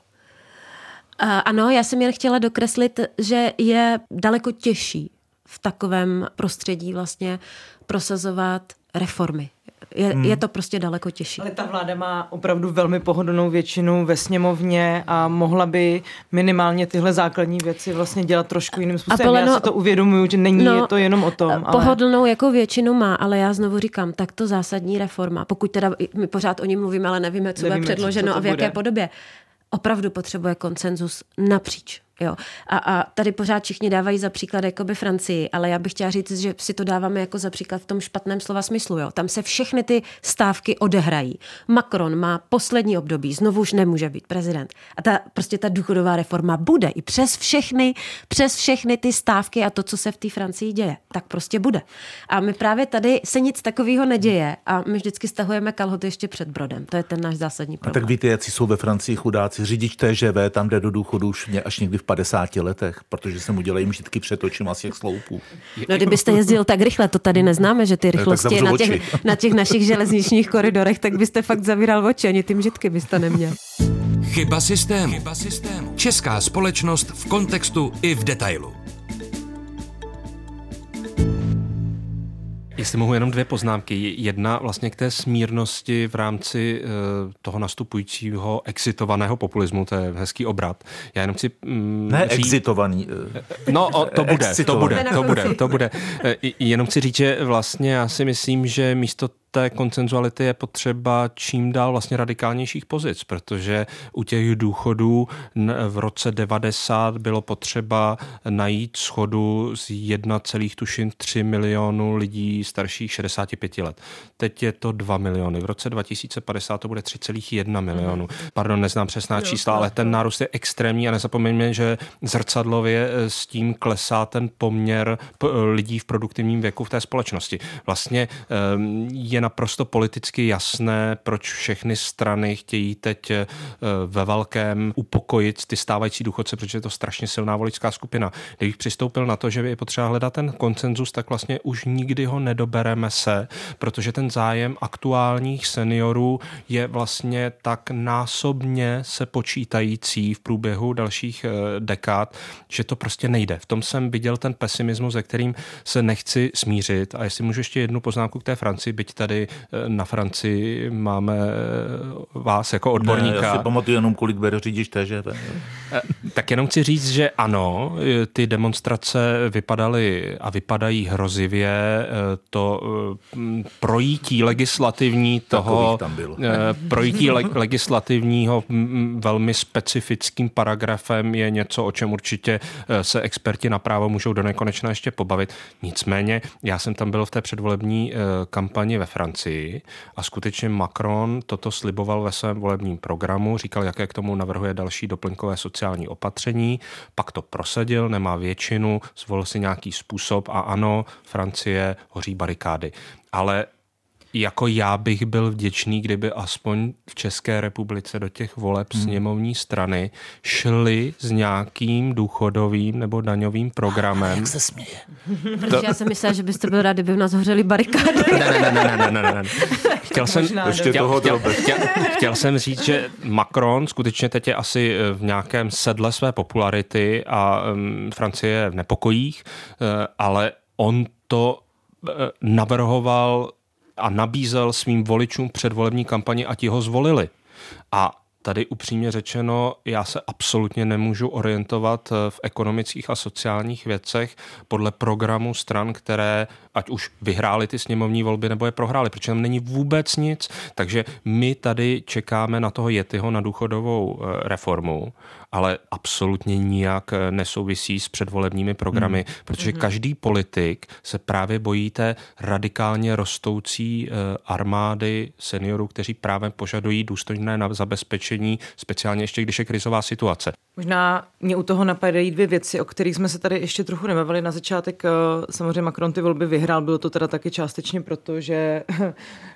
Ano, já jsem jen chtěla dokreslit, že je daleko těžší v takovém prostředí vlastně prosazovat reformy. Je to prostě daleko těžší. Ale ta vláda má opravdu velmi pohodlnou většinu ve sněmovně a mohla by minimálně tyhle základní věci vlastně dělat trošku jiným způsobem. Já si to uvědomuju, že není to jenom o tom. Pohodlnou jako většinu má, ale já znovu říkám, tak to zásadní reforma, pokud teda my pořád o ní mluvíme, ale nevíme, co bude předloženo a v jaké podobě. Opravdu potřebuje konsenzus napříč Jo. A tady pořád všichni dávají za příklad jakoby Francii, ale já bych chtěla říct, že si to dáváme jako za příklad v tom špatném slova smyslu. Jo. Tam se všechny ty stávky odehrají. Macron má poslední období, znovu už nemůže být prezident. A ta důchodová reforma bude i přes všechny ty stávky a to, co se v té Francii děje, tak prostě bude. A my právě tady se nic takového neděje a my vždycky stahujeme kalhoty ještě před brodem. To je ten náš zásadní problém. A tak víte, jak jsou ve Francii chudáci, řidič TGV tam jde do důchodu už až někdy v 50 letech, protože se mu dělají mžitky před očima z těch sloupů. No kdybyste jezdil tak rychle, to tady neznáme, že ty rychlosti na těch našich železničních koridorech, tak byste fakt zavíral oči, ani ty mžitky byste neměl. Chyba systému. Česká společnost v kontextu i v detailu. Jestli mohu, jenom dvě poznámky. Jedna vlastně k té smírnosti v rámci toho nastupujícího exitovaného populismu, to je hezký obrat. Já jenom chci... ne říct... exitovaný. To bude. Jenom chci říct, že vlastně já si myslím, že místo té konsenzuality je potřeba čím dál vlastně radikálnějších pozic, protože u těch důchodů v roce 90 bylo potřeba najít shodu z 1,3 milionu lidí starších 65 let. Teď je to 2 miliony. V roce 2050 to bude 3,1 milionu. Pardon, neznám přesná čísla, ale ten nárůst je extrémní a nezapomeňme, že zrcadlově s tím klesá ten poměr lidí v produktivním věku v té společnosti. Vlastně je naprosto politicky jasné, proč všechny strany chtějí teď ve velkém upokojit ty stávající důchodce, protože je to strašně silná voličská skupina. Kdybych přistoupil na to, že je potřeba hledat ten konsenzus, tak vlastně už nikdy ho nedobereme se, protože ten zájem aktuálních seniorů je vlastně tak násobně se počítající v průběhu dalších dekád, že to prostě nejde. V tom jsem viděl ten pesimismus, se kterým se nechci smířit. A jestli můžu ještě jednu poznámku k té Francii, byť tady na Francii máme vás jako odborníka. Ne, já si pamatuju jenom, kolik bere řidič TGV. Tak jenom chci říct, že ano, ty demonstrace vypadaly a vypadají hrozivě. To projítí legislativní legislativního velmi specifickým paragrafem je něco, o čem určitě se experti na právo můžou donekonečna ještě pobavit. Nicméně, já jsem tam byl v té předvolební kampani ve Francii a skutečně Macron toto sliboval ve svém volebním programu, říkal, jaké k tomu navrhuje další doplňkové sociální opatření, pak to prosadil, nemá většinu, zvolil si nějaký způsob a ano, Francie hoří barikády. Ale jako já bych byl vděčný, kdyby aspoň v České republice do těch voleb sněmovní strany šly s nějakým důchodovým nebo daňovým programem. Jak se směje. Protože já jsem myslela, že byste byl rád, kdyby v nás hořely barikády. Ne. Chtěl jsem říct, že Macron skutečně teď je asi v nějakém sedle své popularity a Francie je v nepokojích, ale on to navrhoval a nabízel svým voličům předvolební kampani a ti ho zvolili. A tady upřímně řečeno, já se absolutně nemůžu orientovat v ekonomických a sociálních věcech podle programu stran, které ať už vyhrály ty sněmovní volby nebo je prohrály, protože tam není vůbec nic. Takže my tady čekáme na toho Yetiho, na důchodovou reformu, ale absolutně nijak nesouvisí s předvolebními programy, protože každý politik se právě bojí té radikálně rostoucí armády seniorů, kteří právě požadují důstojné zabezpečení, speciálně ještě, když je krizová situace. Možná mě u toho napadají dvě věci, o kterých jsme se tady ještě trochu nebavili. Na začátek samozřejmě Macron ty volby vyhrál, bylo to teda taky částečně proto, že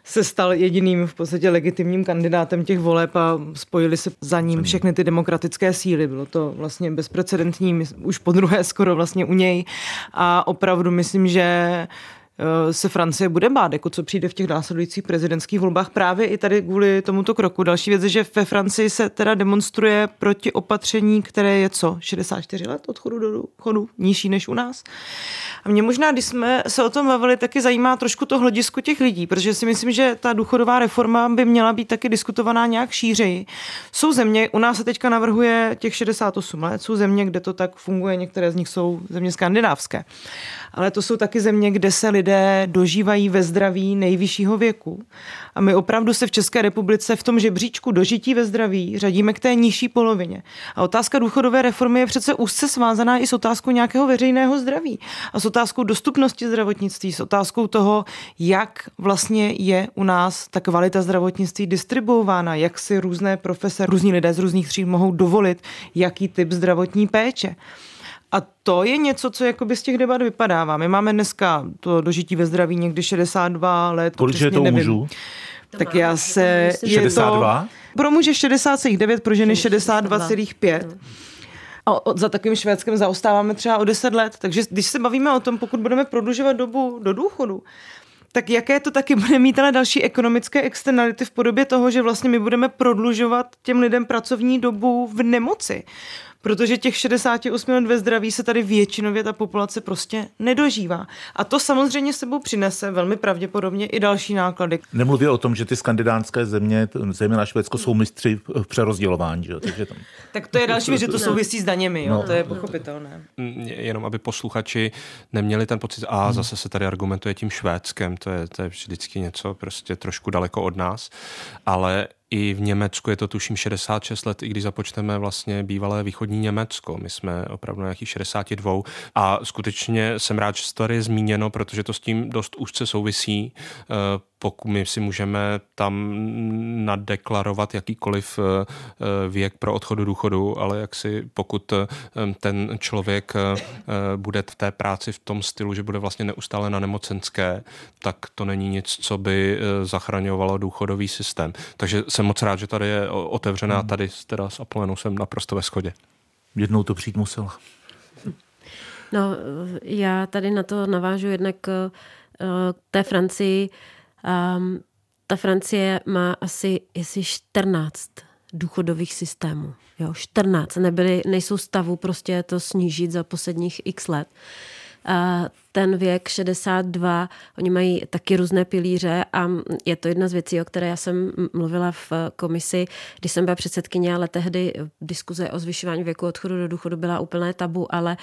se stal jediným v podstatě legitimním kandidátem těch voleb a spojili se za ním všechny ty demokratické síly. Bylo to vlastně bezprecedentní, už podruhé skoro vlastně u něj a opravdu myslím, že se Francie bude bát, jako co přijde v těch následujících prezidentských volbách právě i tady kvůli tomuto kroku. Další věc je, že ve Francii se teda demonstruje proti opatření, které je 64 let od chodu do důchodu, nižší než u nás. A mě možná, když jsme se o tom bavili, taky zajímá trošku to hledisko těch lidí, protože si myslím, že ta důchodová reforma by měla být taky diskutovaná nějak šířeji. Jsou země, u nás se teďka navrhuje těch 68 let, jsou země, kde to tak funguje, některé z nich jsou země skandinávské. Ale to jsou taky země, kde se lidé dožívají ve zdraví nejvyššího věku. A my opravdu se v České republice v tom žebříčku dožití ve zdraví řadíme k té nižší polovině. A otázka důchodové reformy je přece úzce svázaná i s otázkou nějakého veřejného zdraví a s otázkou dostupnosti zdravotnictví, s otázkou toho, jak vlastně je u nás ta kvalita zdravotnictví distribuována, jak si různé profese, různí lidé z různých tříd mohou dovolit, jaký typ zdravotní péče. A to je něco, co jakoby z těch debat vypadává. My máme dneska to dožití ve zdraví někdy 62 let. Kolik je to u mužů? Tak já se... 62? Je to, pro muže 60,9, pro ženy 62,5. A za takovým Švédskem zaostáváme třeba o 10 let. Takže když se bavíme o tom, pokud budeme prodlužovat dobu do důchodu, tak jaké to taky bude mít ale další ekonomické externality v podobě toho, že vlastně my budeme prodlužovat těm lidem pracovní dobu v nemoci. Protože těch 68 let ve zdraví se tady většinově ta populace prostě nedožívá. A to samozřejmě sebou přinese velmi pravděpodobně i další náklady. Nemluvě o tom, že ty skandinávské země, zejména Švédsko, jsou mistři v přerozdělování. Že? Takže tam... Tak to je další věc, že to souvisí s daněmi, jo? No, to je pochopitelné. Jenom aby posluchači neměli ten pocit, zase se tady argumentuje tím Švédskem, to je vždycky něco prostě trošku daleko od nás, ale... I v Německu je to tuším 66 let, i když započteme vlastně bývalé východní Německo. My jsme opravdu na nějakých 62 a skutečně jsem rád, že to je zmíněno, protože to s tím dost úzce souvisí. Pokud my si můžeme tam nadeklarovat jakýkoliv věk pro odchod do důchodu, ale pokud ten člověk bude v té práci v tom stylu, že bude vlastně neustále na nemocenské, tak to není nic, co by zachraňovalo důchodový systém. Takže jsem moc rád, že tady je otevřená, tady teda s Apolenou jsem naprosto ve shodě. Jednou to přijít musela. No, já tady na to navážu jednak k té Francii. Ta Francie má asi 14 důchodových systémů. Jo, 14. Nejsou stavu prostě to snížit za posledních x let. Ten věk 62, oni mají taky různé pilíře a je to jedna z věcí, o které já jsem mluvila v komisi, když jsem byla předsedkyně, ale tehdy diskuze o zvyšování věku odchodu do důchodu byla úplné tabu, ale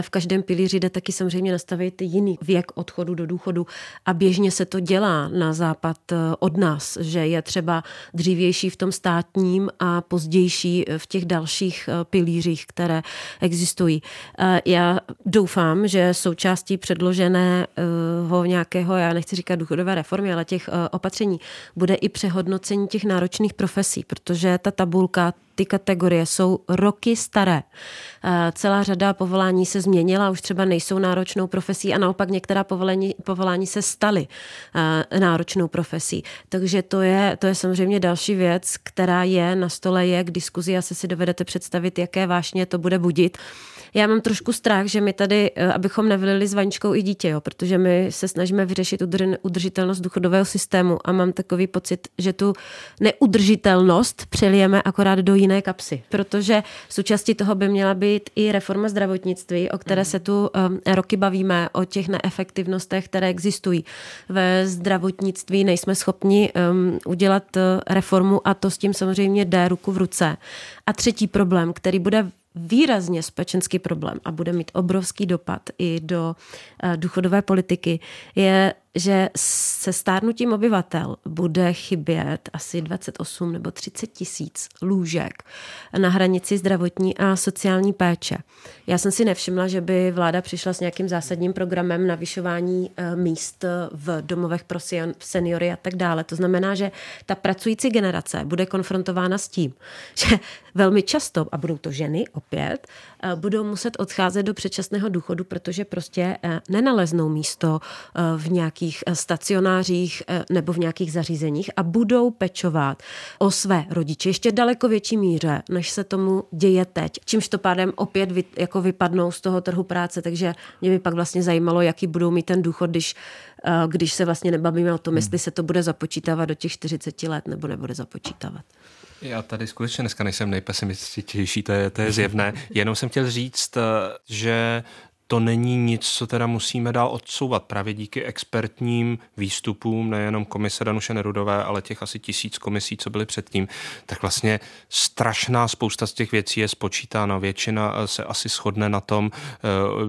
v každém pilíři jde taky samozřejmě nastavit jiný věk odchodu do důchodu a běžně se to dělá na západ od nás, že je třeba dřívější v tom státním a pozdější v těch dalších pilířích, které existují. Já doufám, že součástí předloženého nějakého, já nechci říkat důchodové reformy, ale těch opatření, bude i přehodnocení těch náročných profesí, protože ta tabulka, ty kategorie jsou roky staré. Celá řada povolání se změnila, už třeba nejsou náročnou profesí a naopak některá povolání se staly náročnou profesí. Takže to je samozřejmě další věc, která je na stole, je k diskuzi, asi si dovedete představit, jaké vášně to bude budit. Já mám trošku strach, že my tady, abychom nevylili s vaničkou i dítě, jo, protože my se snažíme vyřešit udržitelnost důchodového systému a mám takový pocit, že tu neudržitelnost přelijeme akorát do jiné kapsy, protože součástí toho by měla být i reforma zdravotnictví, o které se tu roky bavíme, o těch neefektivnostech, které existují. Ve zdravotnictví nejsme schopni udělat reformu a to s tím samozřejmě jde ruku v ruce. A třetí problém, který bude výrazně společenský problém a bude mít obrovský dopad i do důchodové politiky, je, že se stárnutím obyvatel bude chybět asi 28 nebo 30 000 lůžek na hranici zdravotní a sociální péče. Já jsem si nevšimla, že by vláda přišla s nějakým zásadním programem navyšování míst v domovech pro seniory a tak dále. To znamená, že ta pracující generace bude konfrontována s tím, že velmi často, a budou to ženy opět, budou muset odcházet do předčasného důchodu, protože prostě nenaleznou místo v nějakých stacionářích nebo v nějakých zařízeních a budou pečovat o své rodiče ještě daleko větší míře, než se tomu děje teď. Čímž to pádem opět vypadnou z toho trhu práce, takže mě by pak vlastně zajímalo, jaký budou mít ten důchod, když se vlastně nebavíme o tom, jestli se to bude započítávat do těch 40 let nebo nebude započítávat. Já tady skutečně dneska nejsem nejpesimističtější, to je zjevné. Jenom jsem chtěl říct, že to není nic, co teda musíme dál odsouvat. Právě díky expertním výstupům, nejenom komise Danuše Nerudové, ale těch asi 1000 komisí, co byly předtím, tak vlastně strašná spousta z těch věcí je spočítána. Většina se asi shodne na tom,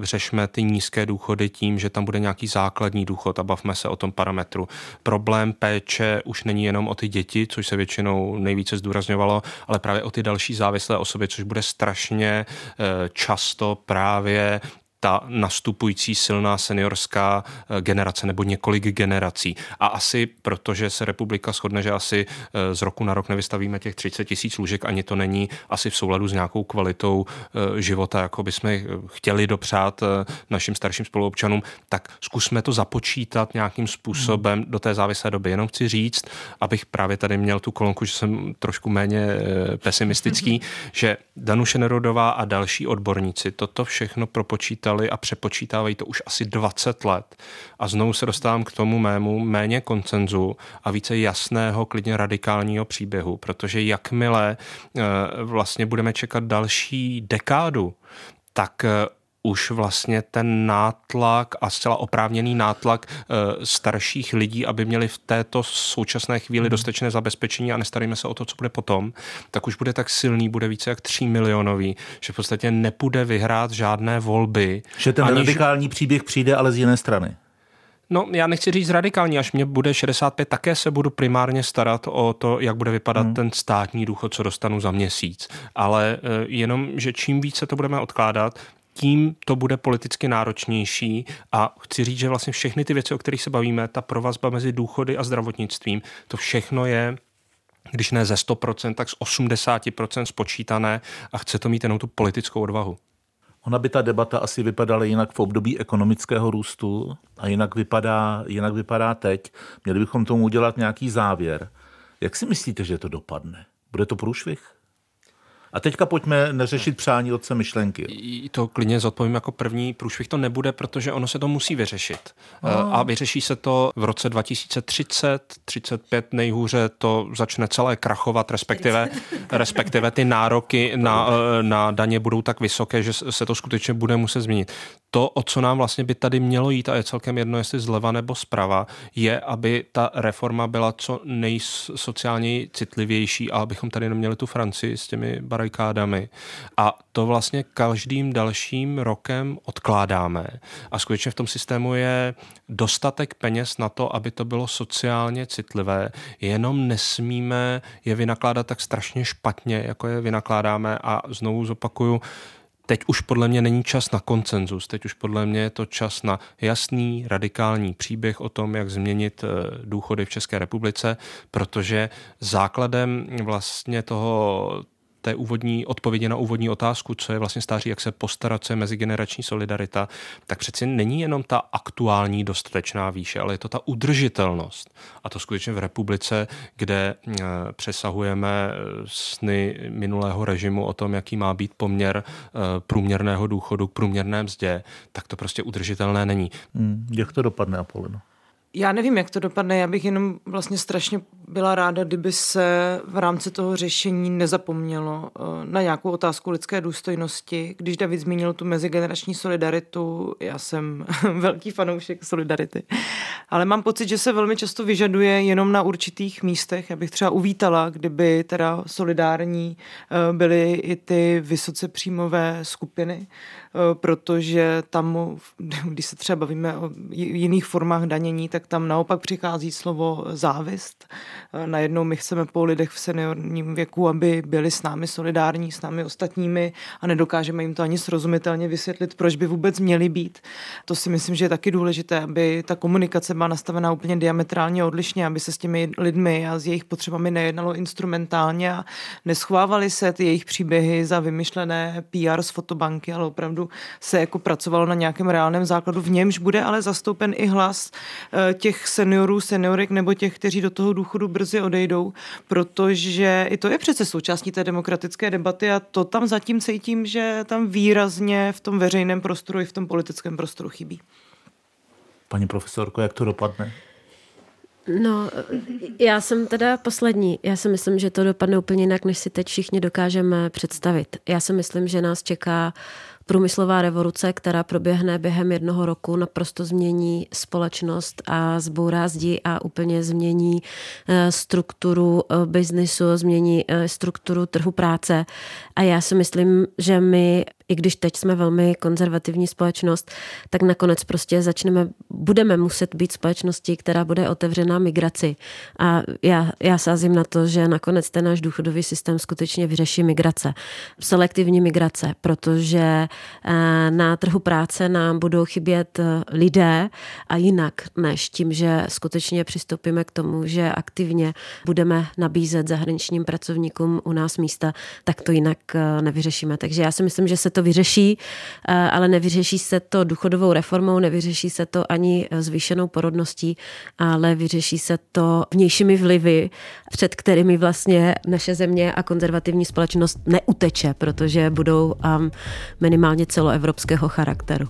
řešme ty nízké důchody tím, že tam bude nějaký základní důchod a bavme se o tom parametru. Problém péče už není jenom o ty děti, což se většinou nejvíce zdůrazňovalo, ale právě o ty další závislé osoby, což bude strašně často právě ta nastupující silná seniorská generace nebo několik generací. A asi protože se republika shodne, že asi z roku na rok nevystavíme těch 30 000 lůžek, ani to není asi v souladu s nějakou kvalitou života, jako bychom chtěli dopřát našim starším spoluobčanům, tak zkusme to započítat nějakým způsobem do té závislé doby. Jenom chci říct, abych právě tady měl tu kolonku, že jsem trošku méně pesimistický, že Danuše Nerudová a další odborníci toto všechno propočítali a přepočítávají to už asi 20 let. A znovu se dostávám k tomu mému méně konsenzu a více jasného, klidně radikálního příběhu, protože jakmile vlastně budeme čekat další dekádu, tak už vlastně ten nátlak a zcela oprávněný nátlak starších lidí, aby měli v této současné chvíli dostatečné zabezpečení a nestaríme se o to, co bude potom, tak už bude tak silný, bude více jak 3 milionový, že v podstatě nepůjde vyhrát žádné volby. Že ten radikální příběh přijde, ale z jiné strany. No, já nechci říct radikální, až mě bude 65, také se budu primárně starat o to, jak bude vypadat ten státní důchod, co dostanu za měsíc. Ale jenom, že čím více to budeme odkládat, tím to bude politicky náročnější a chci říct, že vlastně všechny ty věci, o kterých se bavíme, ta provazba mezi důchody a zdravotnictvím, to všechno je, když ne ze 100%, tak z 80% spočítané a chce to mít jenom tu politickou odvahu. Ona by ta debata asi vypadala jinak v období ekonomického růstu a jinak vypadá teď. Měli bychom tomu udělat nějaký závěr. Jak si myslíte, že to dopadne? Bude to průšvih? A teďka pojďme neřešit přání otce myšlenky. To klidně zodpovím jako první. Průšvih to nebude, protože ono se to musí vyřešit. A vyřeší se to v roce 2030, 35 nejhůře, to začne celé krachovat, respektive ty nároky na daně budou tak vysoké, že se to skutečně bude muset změnit. To, o co nám vlastně by tady mělo jít, a je celkem jedno, jestli zleva nebo zprava, je, aby ta reforma byla co nejsociálně citlivější a abychom tady neměli tu Francii s těmi barikádami. A to vlastně každým dalším rokem odkládáme. A skutečně v tom systému je dostatek peněz na to, aby to bylo sociálně citlivé. Jenom nesmíme je vynakládat tak strašně špatně, jako je vynakládáme. A znovu zopakuju, teď už podle mě není čas na konsenzus, teď už podle mě je to čas na jasný, radikální příběh o tom, jak změnit důchody v České republice, protože základem vlastně té úvodní odpovědi na úvodní otázku, co je vlastně stáří, jak se postarat, co je mezigenerační solidarita, tak přeci není jenom ta aktuální dostatečná výše, ale je to ta udržitelnost. A to skutečně v republice, kde přesahujeme sny minulého režimu o tom, jaký má být poměr průměrného důchodu k průměrné mzdě, tak to prostě udržitelné není. Jak to dopadne, Apollino? Já nevím, jak to dopadne, já bych jenom vlastně strašně byla ráda, kdyby se v rámci toho řešení nezapomnělo na nějakou otázku lidské důstojnosti. Když David zmínil tu mezigenerační solidaritu, já jsem velký fanoušek solidarity, ale mám pocit, že se velmi často vyžaduje jenom na určitých místech. Já bych třeba uvítala, kdyby teda solidární byly i ty vysoce příjmové skupiny, protože tam, když se třeba bavíme o jiných formách danění, tak tam naopak přichází slovo závist. Najednou my chceme po lidech v seniorním věku, aby byli s námi solidární, s námi ostatními a nedokážeme jim to ani srozumitelně vysvětlit, proč by vůbec měli být. To si myslím, že je taky důležité, aby ta komunikace byla nastavená úplně diametrálně odlišně, aby se s těmi lidmi a s jejich potřebami nejednalo instrumentálně a neschvávaly se ty jejich příběhy za vymyšlené PR z fotobanky, ale opravdu se jako pracovalo na nějakém reálném základu, v němž bude ale zastoupen i hlas těch seniorů, seniorek nebo těch, kteří do toho důchodu brzy odejdou, protože i to je přece součástí té demokratické debaty a to tam zatím cítím, že tam výrazně v tom veřejném prostoru i v tom politickém prostoru chybí. Paní profesorko, jak to dopadne? No, já jsem teda poslední. Já si myslím, že to dopadne úplně jinak, než si teď všichni dokážeme představit. Já si myslím, že nás čeká průmyslová revoluce, která proběhne během 1 roku, naprosto změní společnost a zbourá zdi a úplně změní strukturu biznisu, změní strukturu trhu práce. A já si myslím, že my, i když teď jsme velmi konzervativní společnost, tak nakonec prostě budeme muset být společností, která bude otevřená migraci. A já sázím na to, že nakonec ten náš důchodový systém skutečně vyřeší migrace. Selektivní migrace, protože na trhu práce nám budou chybět lidé a jinak než tím, že skutečně přistoupíme k tomu, že aktivně budeme nabízet zahraničním pracovníkům u nás místa, tak to jinak nevyřešíme. Takže já si myslím, že se to vyřeší, ale nevyřeší se to důchodovou reformou, nevyřeší se to ani zvýšenou porodností, ale vyřeší se to vnějšími vlivy, před kterými vlastně naše země a konzervativní společnost neuteče, protože budou minimálně celoevropského charakteru.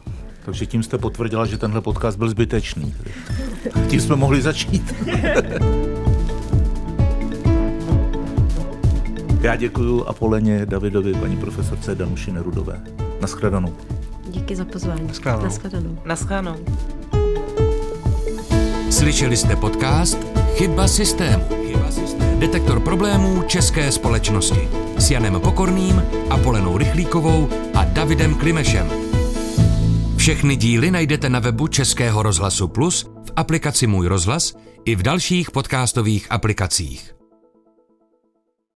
Takže tím jste potvrdila, že tenhle podcast byl zbytečný. Tím jsme mohli začít. Já děkuju Apoleně Davidovi, paní profesorce Danuši Nerudové. Naschledanou. Díky za pozvání. Naschledanou. Naschledanou. Slyšeli jste podcast Chyba systému. Detektor problémů české společnosti s Janem Pokorným, Apolenou Rychlíkovou a Davidem Klimešem. Všechny díly najdete na webu Českého rozhlasu Plus, v aplikaci Můj rozhlas i v dalších podcastových aplikacích.